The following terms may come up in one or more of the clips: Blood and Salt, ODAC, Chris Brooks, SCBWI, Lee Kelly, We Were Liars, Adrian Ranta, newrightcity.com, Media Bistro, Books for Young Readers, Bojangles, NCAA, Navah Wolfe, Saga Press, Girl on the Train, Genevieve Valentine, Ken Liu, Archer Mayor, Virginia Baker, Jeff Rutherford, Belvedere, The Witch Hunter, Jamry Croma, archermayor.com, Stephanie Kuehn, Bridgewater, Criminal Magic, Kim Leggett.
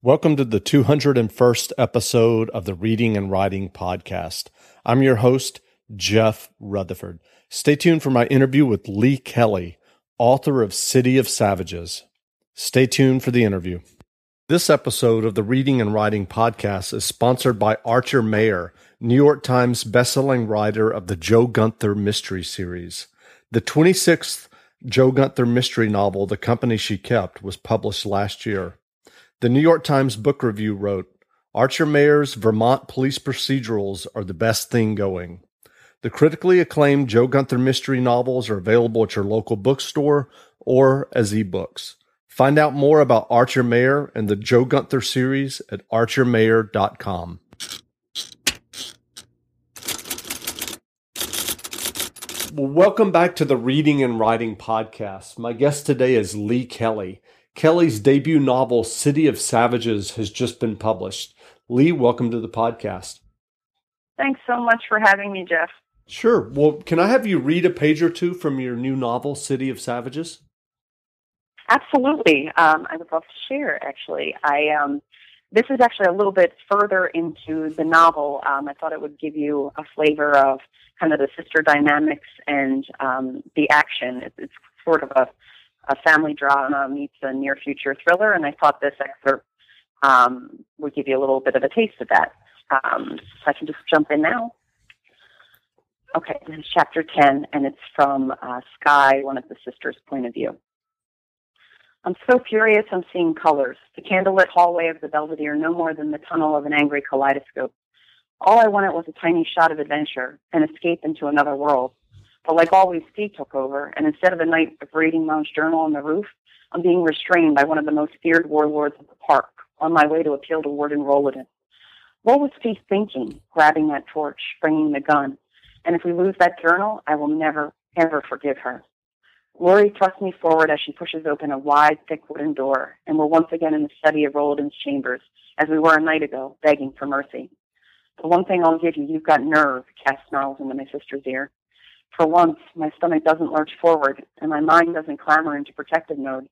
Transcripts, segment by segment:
Welcome to the 201st episode of the Reading and Writing Podcast. I'm your host, Jeff Rutherford. Stay tuned for my interview with Lee Kelly, author of City of Savages. Stay tuned for the interview. This episode of the Reading and Writing Podcast is sponsored by Archer Mayor, New York Times bestselling writer of the Joe Gunther mystery series. The 26th Joe Gunther mystery novel, The Company She Kept, was published last year. The New York Times Book Review wrote, Archer Mayor's Vermont police procedurals are the best thing going. The critically acclaimed Joe Gunther mystery novels are available at your local bookstore or as ebooks. Find out more about Archer Mayor and the Joe Gunther series at archermayor.com. Welcome back to the Reading and Writing Podcast. My guest today is Lee Kelly. Kelly's debut novel, City of Savages, has just been published. Lee, welcome to the podcast. Thanks so much for having me, Jeff. Sure. Well, can I have you read a page or two from your new novel, City of Savages? Absolutely. I would love to share, actually. This is actually a little bit further into the novel. I thought it would give you a flavor of kind of the sister dynamics and the action. It's sort of a family drama meets a near-future thriller, and I thought this excerpt would give you a little bit of a taste of that. So I can just jump in now. Okay, this is Chapter 10, and it's from Sky, one of the sisters' point of view. I'm so furious I'm seeing colors, the candlelit hallway of the Belvedere no more than the tunnel of an angry kaleidoscope. All I wanted was a tiny shot of adventure, an escape into another world. But like always, Steve took over, and instead of a night of reading Mount's journal on the roof, I'm being restrained by one of the most feared warlords of the park, on my way to appeal to Warden Rolodin. What was Steve thinking, grabbing that torch, bringing the gun? And if we lose that journal, I will never, ever forgive her. Lori thrusts me forward as she pushes open a wide, thick wooden door, and we're once again in the study of Rolodin's chambers, as we were a night ago, begging for mercy. The one thing I'll give you, you've got nerve, Cass snarls into my sister's ear. For once, my stomach doesn't lurch forward, and my mind doesn't clamor into protective mode.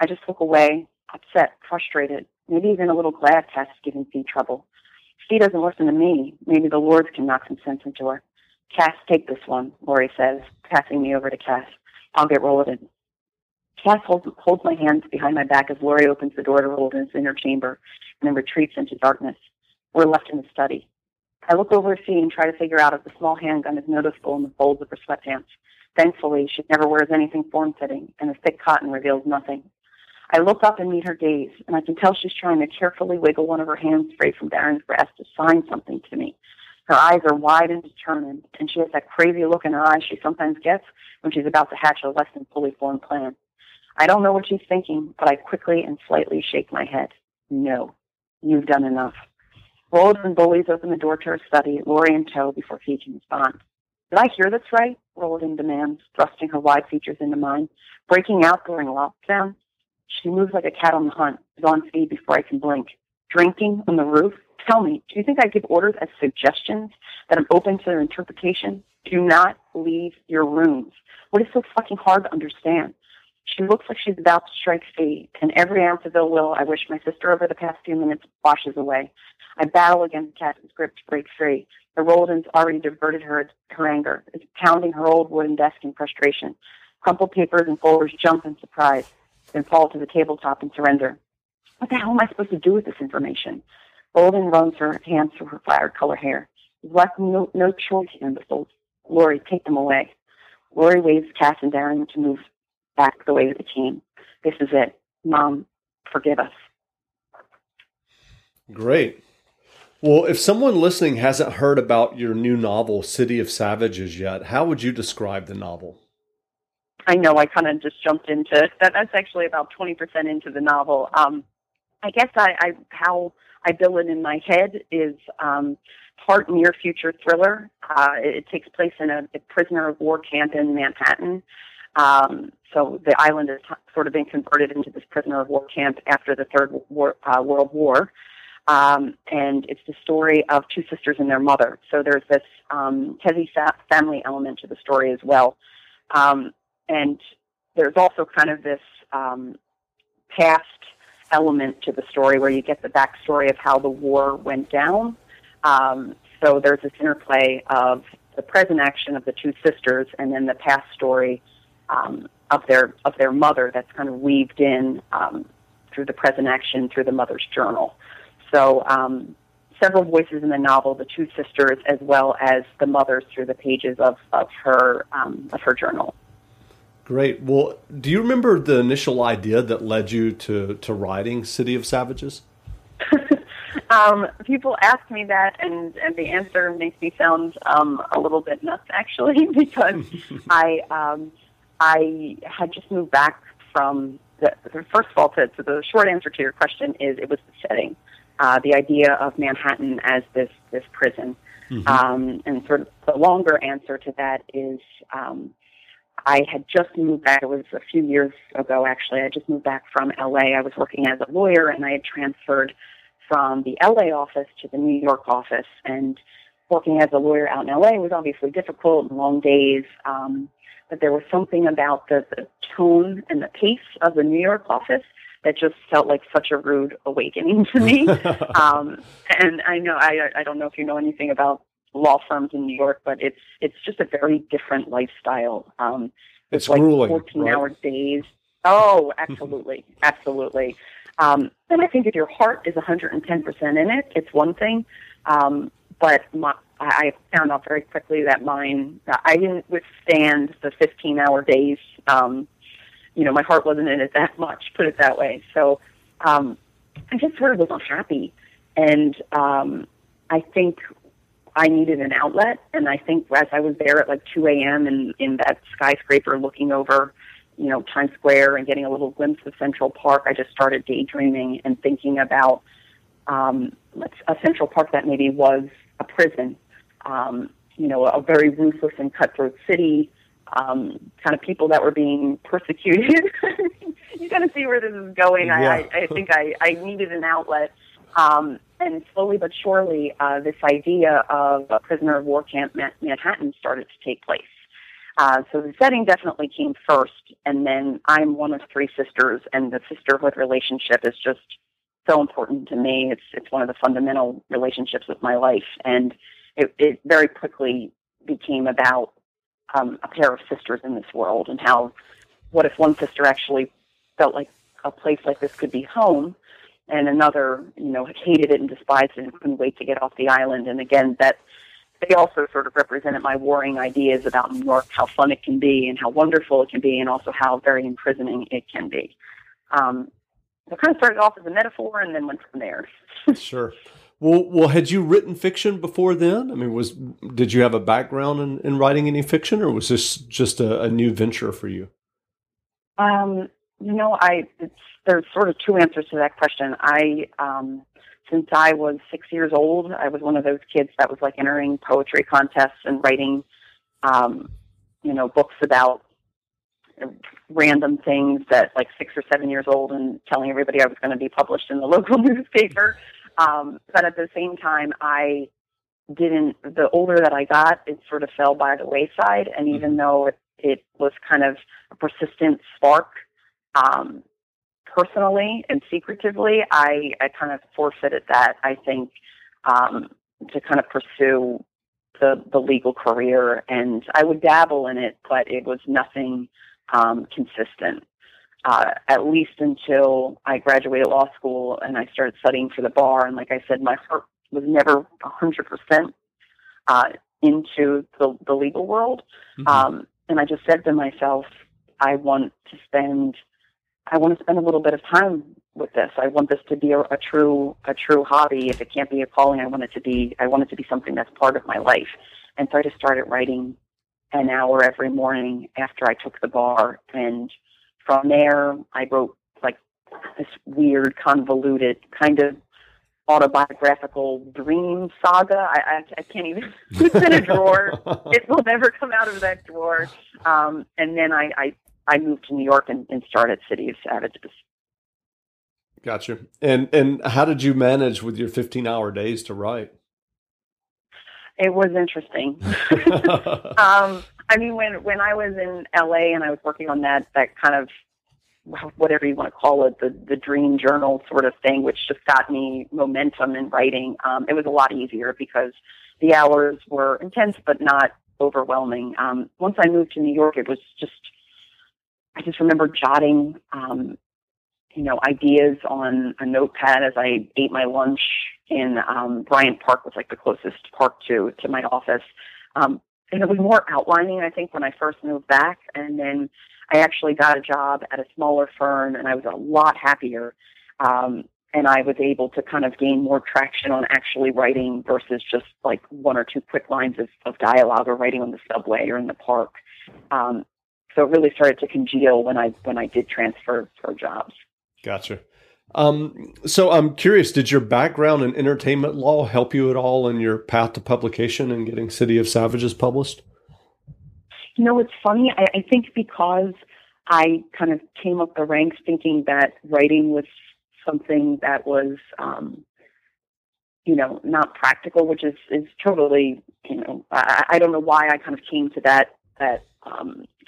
I just look away, upset, frustrated, maybe even a little glad Cass is giving Fee trouble. If Fee doesn't listen to me, maybe the Lords can knock some sense into her. Cass, take this one, Lori says, passing me over to Cass. I'll get Rolodin. Cass holds my hands behind my back as Lori opens the door to Rolodin's inner chamber and then retreats into darkness. We're left in the study. I look over at Fee and try to figure out if the small handgun is noticeable in the folds of her sweatpants. Thankfully, she never wears anything form-fitting, and the thick cotton reveals nothing. I look up and meet her gaze, and I can tell she's trying to carefully wiggle one of her hands free from Darren's grasp to sign something to me. Her eyes are wide and determined, and she has that crazy look in her eyes she sometimes gets when she's about to hatch a less than fully formed plan. I don't know what she's thinking, but I quickly and slightly shake my head. No, you've done enough. Roldan bullies open the door to her study, Lori in tow, before Fee can respond. Did I hear this right? Roldan demands, thrusting her wide features into mine. Breaking out during lockdown? She moves like a cat on the hunt, is on Fee before I can blink. Drinking on the roof? Tell me, do you think I give orders as suggestions, that I'm open to their interpretation? Do not leave your rooms. What is so fucking hard to understand? She looks like she's about to strike Fee, and every ounce of ill will I wish my sister over the past few minutes washes away. I battle against Cass's grip to break free. The Roldan's already diverted her anger. It's pounding her old wooden desk in frustration. Crumpled papers and folders jump in surprise, then fall to the tabletop and surrender. What the hell am I supposed to do with this information? Roldan runs her hands through her flowered color hair. There's left no choice in the fold. Lori, take them away. Lori waves Cass and Darren to move back the way they came. This is it. Mom, forgive us. Great. Well, if someone listening hasn't heard about your new novel, City of Savages, yet, how would you describe the novel? I know, I kind of just jumped into that. That's actually about 20% into the novel. I guess how I bill it in my head is part near-future thriller. It takes place in a prisoner of war camp in Manhattan. So the island is sort of being converted into this prisoner of war camp after the Third World War. And it's the story of two sisters and their mother. So there's this heavy family element to the story as well. And there's also kind of this past element to the story where you get the backstory of how the war went down. So there's this interplay of the present action of the two sisters and then the past story of their mother that's kind of weaved in through the present action, through the mother's journal. So several voices in the novel, the two sisters as well as the mother through the pages of her journal. Great. Well, do you remember the initial idea that led you to writing City of Savages? People ask me that, and the answer makes me sound a little bit nuts, actually, because I had just moved back from first of all, to the short answer to your question is it was the setting, the idea of Manhattan as this prison, mm-hmm. And sort of the longer answer to that is. I had just moved back. It was a few years ago, actually. I just moved back from L.A. I was working as a lawyer, and I had transferred from the L.A. office to the New York office. And working as a lawyer out in L.A. was obviously difficult and long days, but there was something about the tone and the pace of the New York office that just felt like such a rude awakening to me. And I know I don't know if you know anything about law firms in New York, but it's just a very different lifestyle. It's like grueling, 14-hour right? days. Oh, absolutely, absolutely. And I think if your heart is 110% in it, it's one thing. But I found out very quickly that I didn't withstand the 15-hour days. My heart wasn't in it that much, put it that way. So I just sort of was unhappy. And I think I needed an outlet, and I think as I was there at like 2 a.m. in that skyscraper looking over, Times Square and getting a little glimpse of Central Park, I just started daydreaming and thinking about a Central Park that maybe was a prison, a very ruthless and cutthroat city, kind of people that were being persecuted. You kind of see where this is going. Yeah. I think I needed an outlet. And slowly but surely, this idea of a prisoner of war camp Manhattan started to take place. So the setting definitely came first, and then I'm one of three sisters, and the sisterhood relationship is just so important to me. It's one of the fundamental relationships of my life, and it very quickly became about a pair of sisters in this world, and how, what if one sister actually felt like a place like this could be home, and another, hated it and despised it and couldn't wait to get off the island. And again, that they also sort of represented my warring ideas about New York, how fun it can be and how wonderful it can be, and also how very imprisoning it can be. So it kind of started off as a metaphor and then went from there. Sure. Well, had you written fiction before then? I mean, did you have a background in writing any fiction, or was this just a new venture for you? There's sort of two answers to that question. Since I was 6 years old, I was one of those kids that was like entering poetry contests and writing, books about random things that like 6 or 7 years old, and telling everybody I was going to be published in the local newspaper. But at the same time, the older that I got, it sort of fell by the wayside. And even though it was kind of a persistent spark, personally and secretively, I kind of forfeited that, I think, to kind of pursue the legal career. And I would dabble in it, but it was nothing consistent, at least until I graduated law school and I started studying for the bar. And like I said, my heart was never 100% into the legal world. Mm-hmm. And I just said to myself, I want to spend a little bit of time with this. I want this to be a true hobby. If it can't be a calling, I want it to be something that's part of my life. And so I just started writing an hour every morning after I took the bar. And from there, I wrote like this weird, convoluted kind of autobiographical dream saga. I can't even, it's in a drawer. It will never come out of that drawer. And then I moved to New York and started City of Savages. Gotcha. And how did you manage with your 15-hour days to write? It was interesting. When I was in LA and I was working on that kind of whatever you want to call it, the dream journal sort of thing, which just got me momentum in writing. It was a lot easier because the hours were intense but not overwhelming. Once I moved to New York, it was just, I just remember jotting, ideas on a notepad as I ate my lunch in Bryant Park, was like the closest park to my office. And it was more outlining, I think, when I first moved back. And then I actually got a job at a smaller firm, and I was a lot happier. And I was able to kind of gain more traction on actually writing versus just like one or two quick lines of dialogue or writing on the subway or in the park. So it really started to congeal when I did transfer for jobs. Gotcha. So I'm curious, did your background in entertainment law help you at all in your path to publication and getting City of Savages published? You know, it's funny. I think because I kind of came up the ranks thinking that writing was something that was, not practical, which is totally, I don't know why I kind of came to that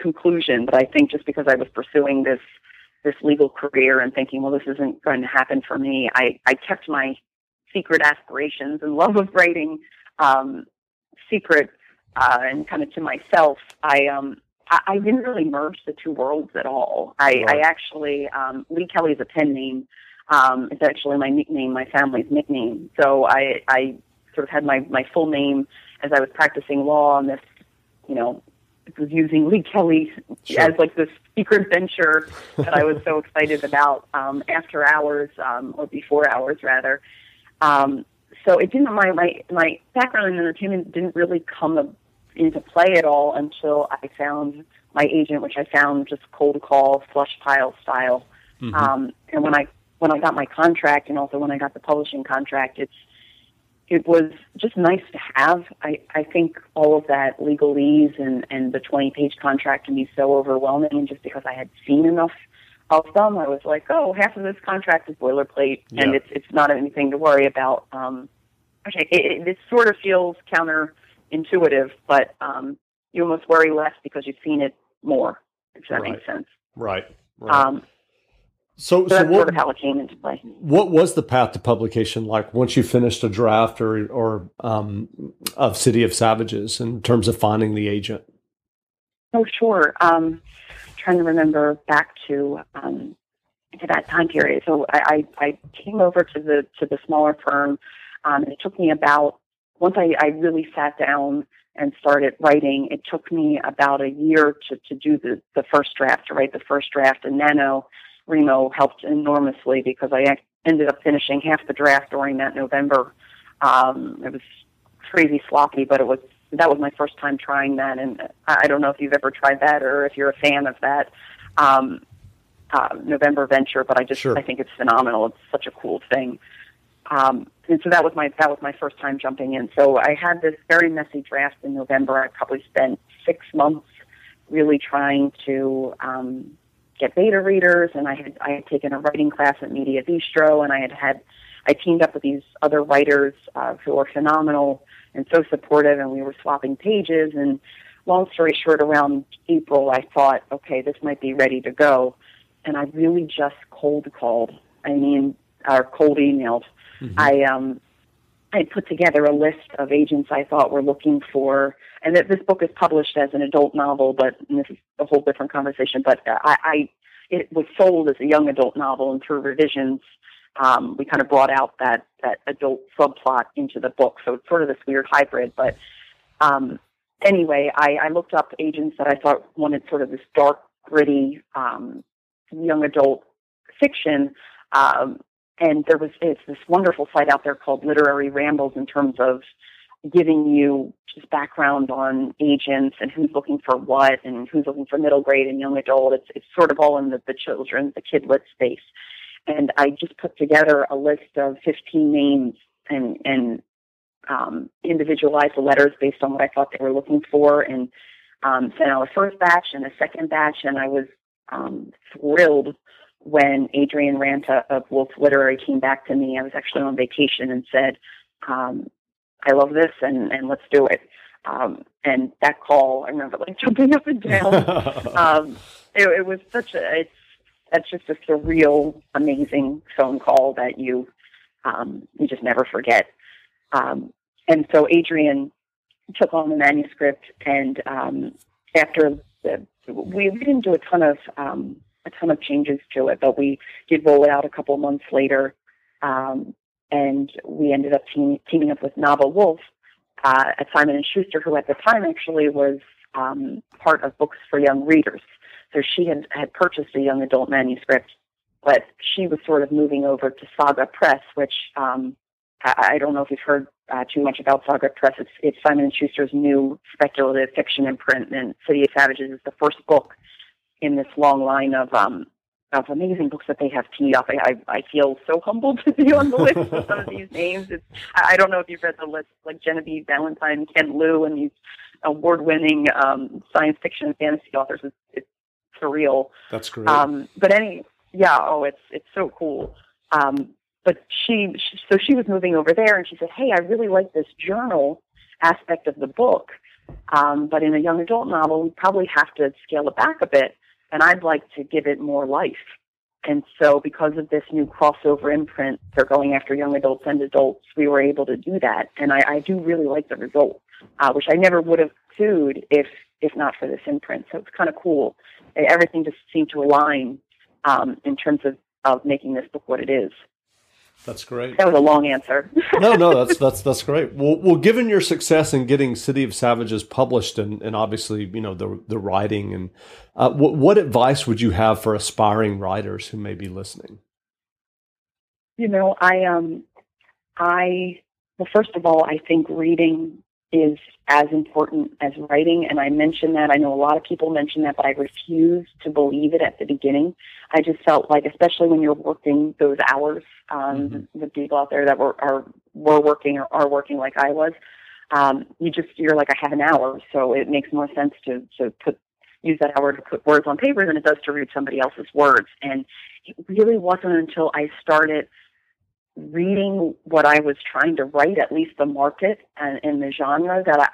conclusion, but I think just because I was pursuing this legal career and thinking, well, this isn't going to happen for me. I kept my secret aspirations and love of writing secret and kind of to myself. I didn't really merge the two worlds at all. I actually, Lee Kelly is a pen name. It's actually my nickname, my family's nickname. So I sort of had my full name as I was practicing law, and this, it was using Lee Kelly as like this secret venture that I was so excited about after hours, or before hours rather. So it didn't, my background in entertainment didn't really come into play at all until I found my agent, which I found just cold call, slush pile style. Mm-hmm. And when I got my contract, and also when I got the publishing contract, it was just nice to have. I think all of that legalese and the 20-page contract can be so overwhelming, and just because I had seen enough of them, I was like, oh, half of this contract is boilerplate, yeah, and it's not anything to worry about. Okay, it sort of feels counterintuitive, but you almost worry less because you've seen it more, if that makes sense. Right. So that's sort of how it came into play. What was the path to publication like once you finished a draft or of City of Savages in terms of finding the agent? Oh, sure. Trying to remember back to that time period. So I came over to the smaller firm, and it took me about, once I really sat down and started writing, it took me about a year to do the first draft, to write the first draft, and NaNoWriMo helped enormously because I ended up finishing half the draft during that November. It was crazy sloppy, but that was my first time trying that, and I don't know if you've ever tried that or if you're a fan of that November venture, but I think it's phenomenal. It's such a cool thing. And so that was my first time jumping in. So I had this very messy draft in November. I probably spent 6 months really trying to get beta readers, and I had taken a writing class at Media Bistro, and I teamed up with these other writers who are phenomenal and so supportive, and we were swapping pages. And long story short, around April, I thought, okay, this might be ready to go, and I really just cold emailed. Mm-hmm. I put together a list of agents I thought were looking for, and this book is published as an adult novel, but this is a whole different conversation, but it was sold as a young adult novel, and through revisions, we kind of brought out that adult subplot into the book. So it's sort of this weird hybrid, but anyway, I looked up agents that I thought wanted sort of this dark, gritty, young adult fiction, and it's this wonderful site out there called Literary Rambles in terms of giving you just background on agents and who's looking for what and who's looking for middle grade and young adult. It's sort of all in the children, the kidlit space. And I just put together a list of 15 names and individualized the letters based on what I thought they were looking for, and sent out a first batch and a second batch. And I was thrilled when Adrian Ranta of Wolf Literary came back to me. I was actually on vacation, and said, I love this, and let's do it. And that call, I remember like jumping up and down. It was such a, it's that's just a surreal, amazing phone call that you just never forget. And so Adrian took on the manuscript, and after we didn't do a ton of changes to it, but we did roll it out a couple months later, and we ended up teaming up with Navah Wolfe at Simon & Schuster, who at the time actually was part of Books for Young Readers. So she had purchased a young adult manuscript, but she was sort of moving over to Saga Press, which I don't know if you've heard too much about Saga Press. It's Simon & Schuster's new speculative fiction imprint, and City of Savages is the first book in this long line of amazing books that they have teed up. I feel so humbled to be on the list with some of these names. I don't know if you've read the list, like Genevieve Valentine, Ken Liu, and these award-winning science fiction and fantasy authors. It's surreal. That's great. It's so cool. But she was moving over there, and she said, "Hey, I really like this journal aspect of the book, but in a young adult novel, we probably have to scale it back a bit, and I'd like to give it more life." And so because of this new crossover imprint, they're going after young adults and adults, we were able to do that. And I do really like the result, which I never would have pursued if not for this imprint. So it's kind of cool. Everything just seemed to align in terms of making this book what it is. That's great. That was a long answer. No, that's great. Well, given your success in getting City of Savages published, and obviously, you know, the writing, and what advice would you have for aspiring writers who may be listening? You know, well, first of all, I think reading is as important as writing, and I mention that. I know a lot of people mention that, but I refuse to believe it at the beginning. I just felt like, especially when you're working those hours, the people out there that were working or are working like I was, you're like, I have an hour, so it makes more sense to use that hour to put words on paper than it does to read somebody else's words. And it really wasn't until I started reading what I was trying to write, at least the market and the genre, that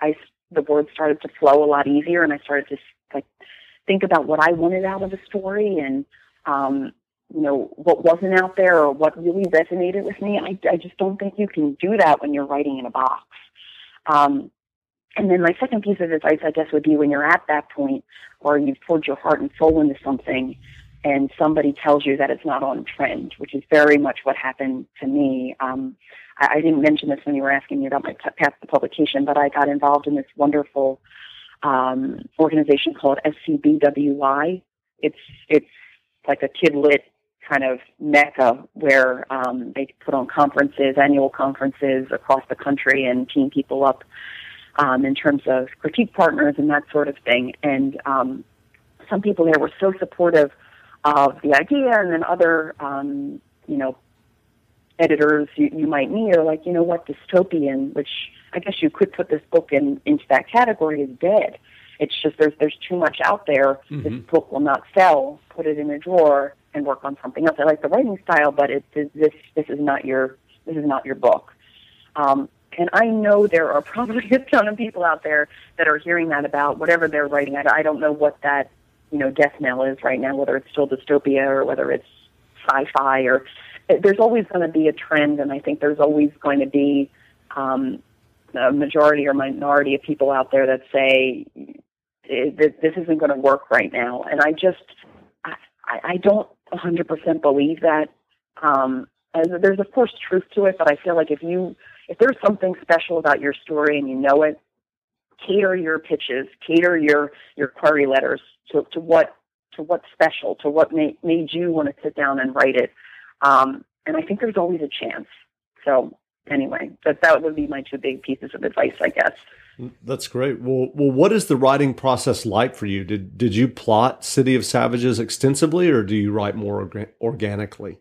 the words started to flow a lot easier, and I started to think about what I wanted out of a story, and you know, what wasn't out there or what really resonated with me. I just don't think you can do that when you're writing in a box. And then my second piece of advice, I guess, would be when you're at that point where you've poured your heart and soul into something, and somebody tells you that it's not on trend, which is very much what happened to me. I didn't mention this when you were asking me about my path to publication, but I got involved in this wonderful organization called SCBWI. It's like a kid lit kind of mecca where they put on conferences, annual conferences across the country, and team people up in terms of critique partners and that sort of thing. And some people there were so supportive of the idea, and then other, editors you might need are like, you know what, dystopian, which I guess you could put this book into that category, is dead. It's just there's too much out there. Mm-hmm. This book will not sell. Put it in a drawer and work on something else. I like the writing style, but this is not your book. And I know there are probably a ton of people out there that are hearing that about whatever they're writing. I don't know what that, you know, death knell is right now, whether it's still dystopia or whether it's sci-fi, or there's always going to be a trend. And I think there's always going to be a majority or minority of people out there that say this isn't going to work right now. And I don't 100% believe that. There's of course truth to it, but I feel like if there's something special about your story and you know it, cater your pitches, cater your query letters to what's special, to what made you want to sit down and write it. And I think there's always a chance. So anyway, that would be my two big pieces of advice, I guess. That's great. Well, what is the writing process like for you? Did you plot City of Savages extensively, or do you write more organically?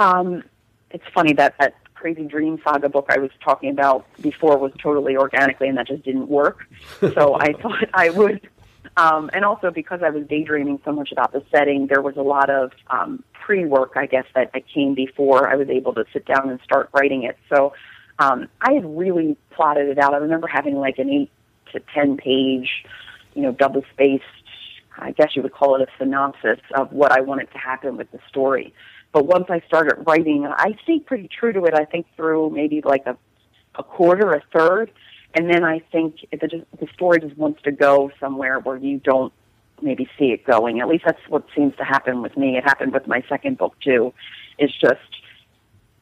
It's funny that crazy dream saga book I was talking about before was totally organically, and that just didn't work. So I thought I would, and also because I was daydreaming so much about the setting, there was a lot of pre-work, I guess, that came before I was able to sit down and start writing it. So I had really plotted it out. I remember having like an 8 to 10 page, double-spaced I guess you would call it a synopsis of what I wanted to happen with the story. But once I started writing, I stayed pretty true to it, I think, through maybe like a quarter, a third, and then I think the story just wants to go somewhere where you don't maybe see it going. At least that's what seems to happen with me. It happened with my second book, too. It's just,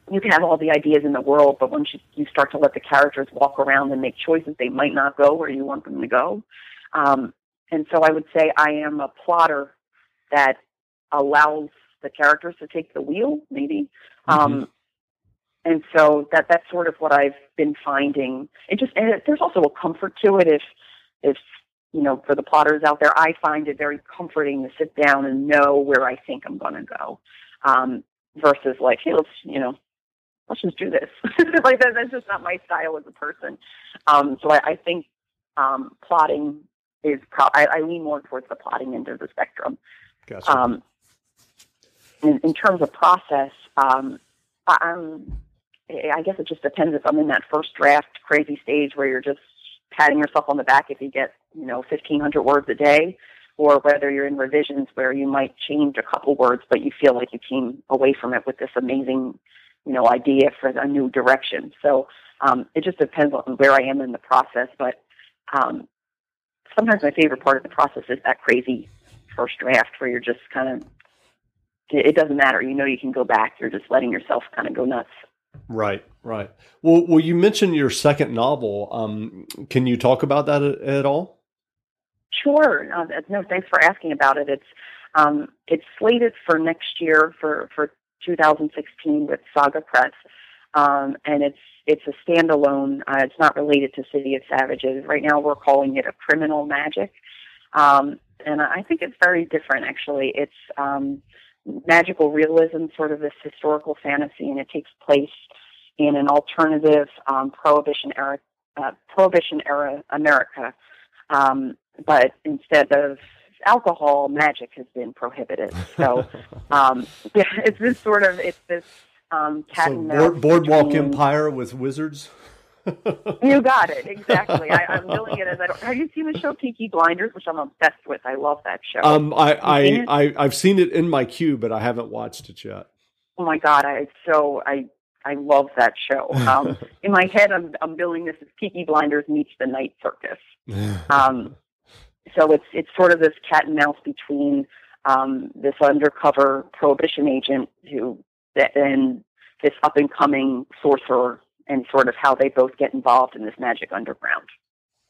you can have all the ideas in the world, but once you start to let the characters walk around and make choices, they might not go where you want them to go. And so I would say I am a plotter that allows the characters to take the wheel, maybe. Mm-hmm. And so that's sort of what I've been finding. There's also a comfort to it if you know, for the plotters out there, I find it very comforting to sit down and know where I think I'm going to go, versus like, hey, let's just do this. Like that's just not my style as a person. So I think plotting is I lean more towards the plotting end of the spectrum. Gotcha. In terms of process, I guess it just depends if I'm in that first draft crazy stage where you're just patting yourself on the back if you get, 1,500 words a day, or whether you're in revisions where you might change a couple words, but you feel like you came away from it with this amazing, idea for a new direction. So it just depends on where I am in the process. But sometimes my favorite part of the process is that crazy first draft where you're just kind of, it doesn't matter. You can go back. You're just letting yourself kind of go nuts. Right. Well, you mentioned your second novel. Can you talk about that at all? Sure. No, thanks for asking about it. It's slated for next year for 2016 with Saga Press, and it's a standalone. It's not related to City of Savages. Right now, we're calling it a Criminal Magic, and I think it's very different. Actually, it's magical realism, sort of this historical fantasy, and it takes place in an alternative Prohibition era America. But instead of alcohol, magic has been prohibited. So it's this cat and mouse. So boardwalk empire with wizards. You got it exactly. I'm doing it as I don't. Have you seen the show Peaky Blinders, which I'm obsessed with? I love that show. I've seen it in my queue, but I haven't watched it yet. Oh my god! I love that show. In my head, I'm billing this as Peaky Blinders meets the Night Circus. So it's sort of this cat and mouse between this undercover prohibition agent and this up and coming sorcerer, and sort of how they both get involved in this magic underground.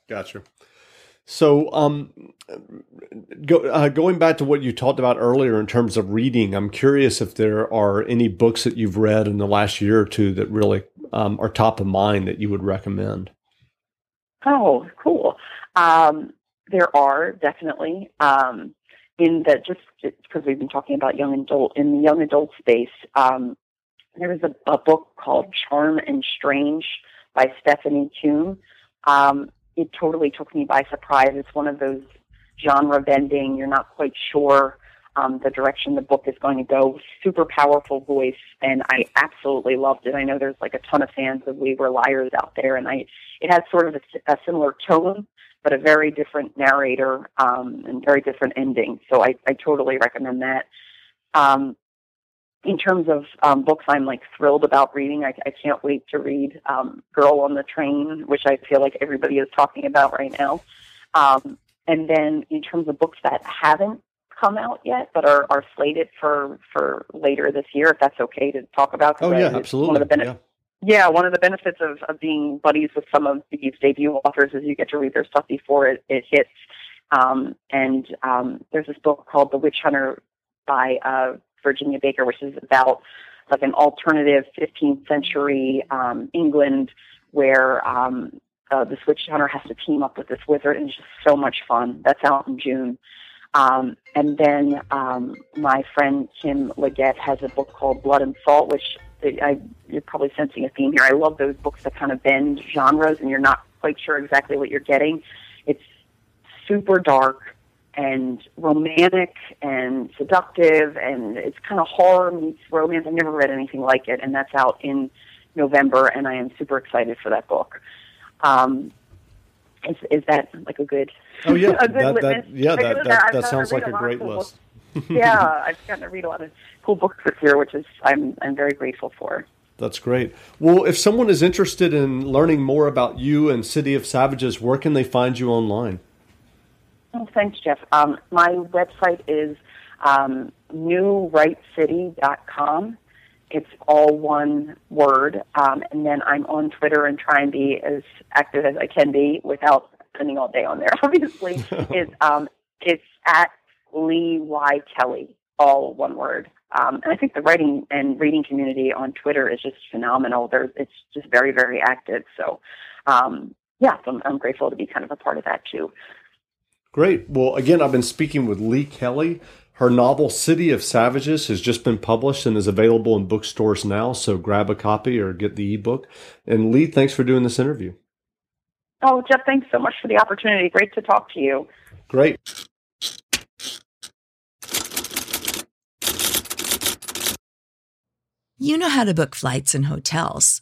Gotcha. So going back to what you talked about earlier in terms of reading, I'm curious if there are any books that you've read in the last year or two that really are top of mind that you would recommend. Oh, cool. There are definitely, in that, just because we've been talking about young adult space, there was a book called Charm and Strange by Stephanie Kuehn. It totally took me by surprise. It's one of those genre-bending, you're not quite sure the direction the book is going to go. Super powerful voice, and I absolutely loved it. I know there's like a ton of fans of We Were Liars out there, and it has sort of a similar tone, but a very different narrator and very different ending. So I totally recommend that. In terms of books I'm like thrilled about reading, I can't wait to read Girl on the Train, which I feel like everybody is talking about right now. And then in terms of books that haven't come out yet but are slated for later this year, if that's okay to talk about. Oh, yeah, absolutely. One of the benefits of being buddies with some of these debut authors is you get to read their stuff before it hits. There's this book called The Witch Hunter by Virginia Baker, which is about like an alternative 15th century England where this witch hunter has to team up with this wizard, and it's just so much fun. That's out in June. And then my friend Kim Leggett has a book called Blood and Salt, which you're probably sensing a theme here. I love those books that kind of bend genres and you're not quite sure exactly what you're getting. It's super dark and romantic and seductive, and it's kind of horror meets romance. I've never read anything like it, and that's out in November, and I am super excited for that book. Is that like a good? Oh yeah, a good litmus? Yeah, that sounds like a great list. Yeah, I've gotten to read a lot of cool books this year, which is I'm very grateful for. That's great. Well, if someone is interested in learning more about you and City of Savages, where can they find you online? Oh, thanks, Jeff. My website is newrightcity.com. It's all one word. And then I'm on Twitter and try and be as active as I can be without spending all day on there, obviously. It's at Lee Y. Kelly, all one word. And I think the writing and reading community on Twitter is just phenomenal. It's just very, very active. So, I'm grateful to be kind of a part of that too. Great. Well, again, I've been speaking with Lee Kelly. Her novel, City of Savages, has just been published and is available in bookstores now. So grab a copy or get the ebook. And Lee, thanks for doing this interview. Oh, Jeff, thanks so much for the opportunity. Great to talk to you. Great. You know how to book flights and hotels.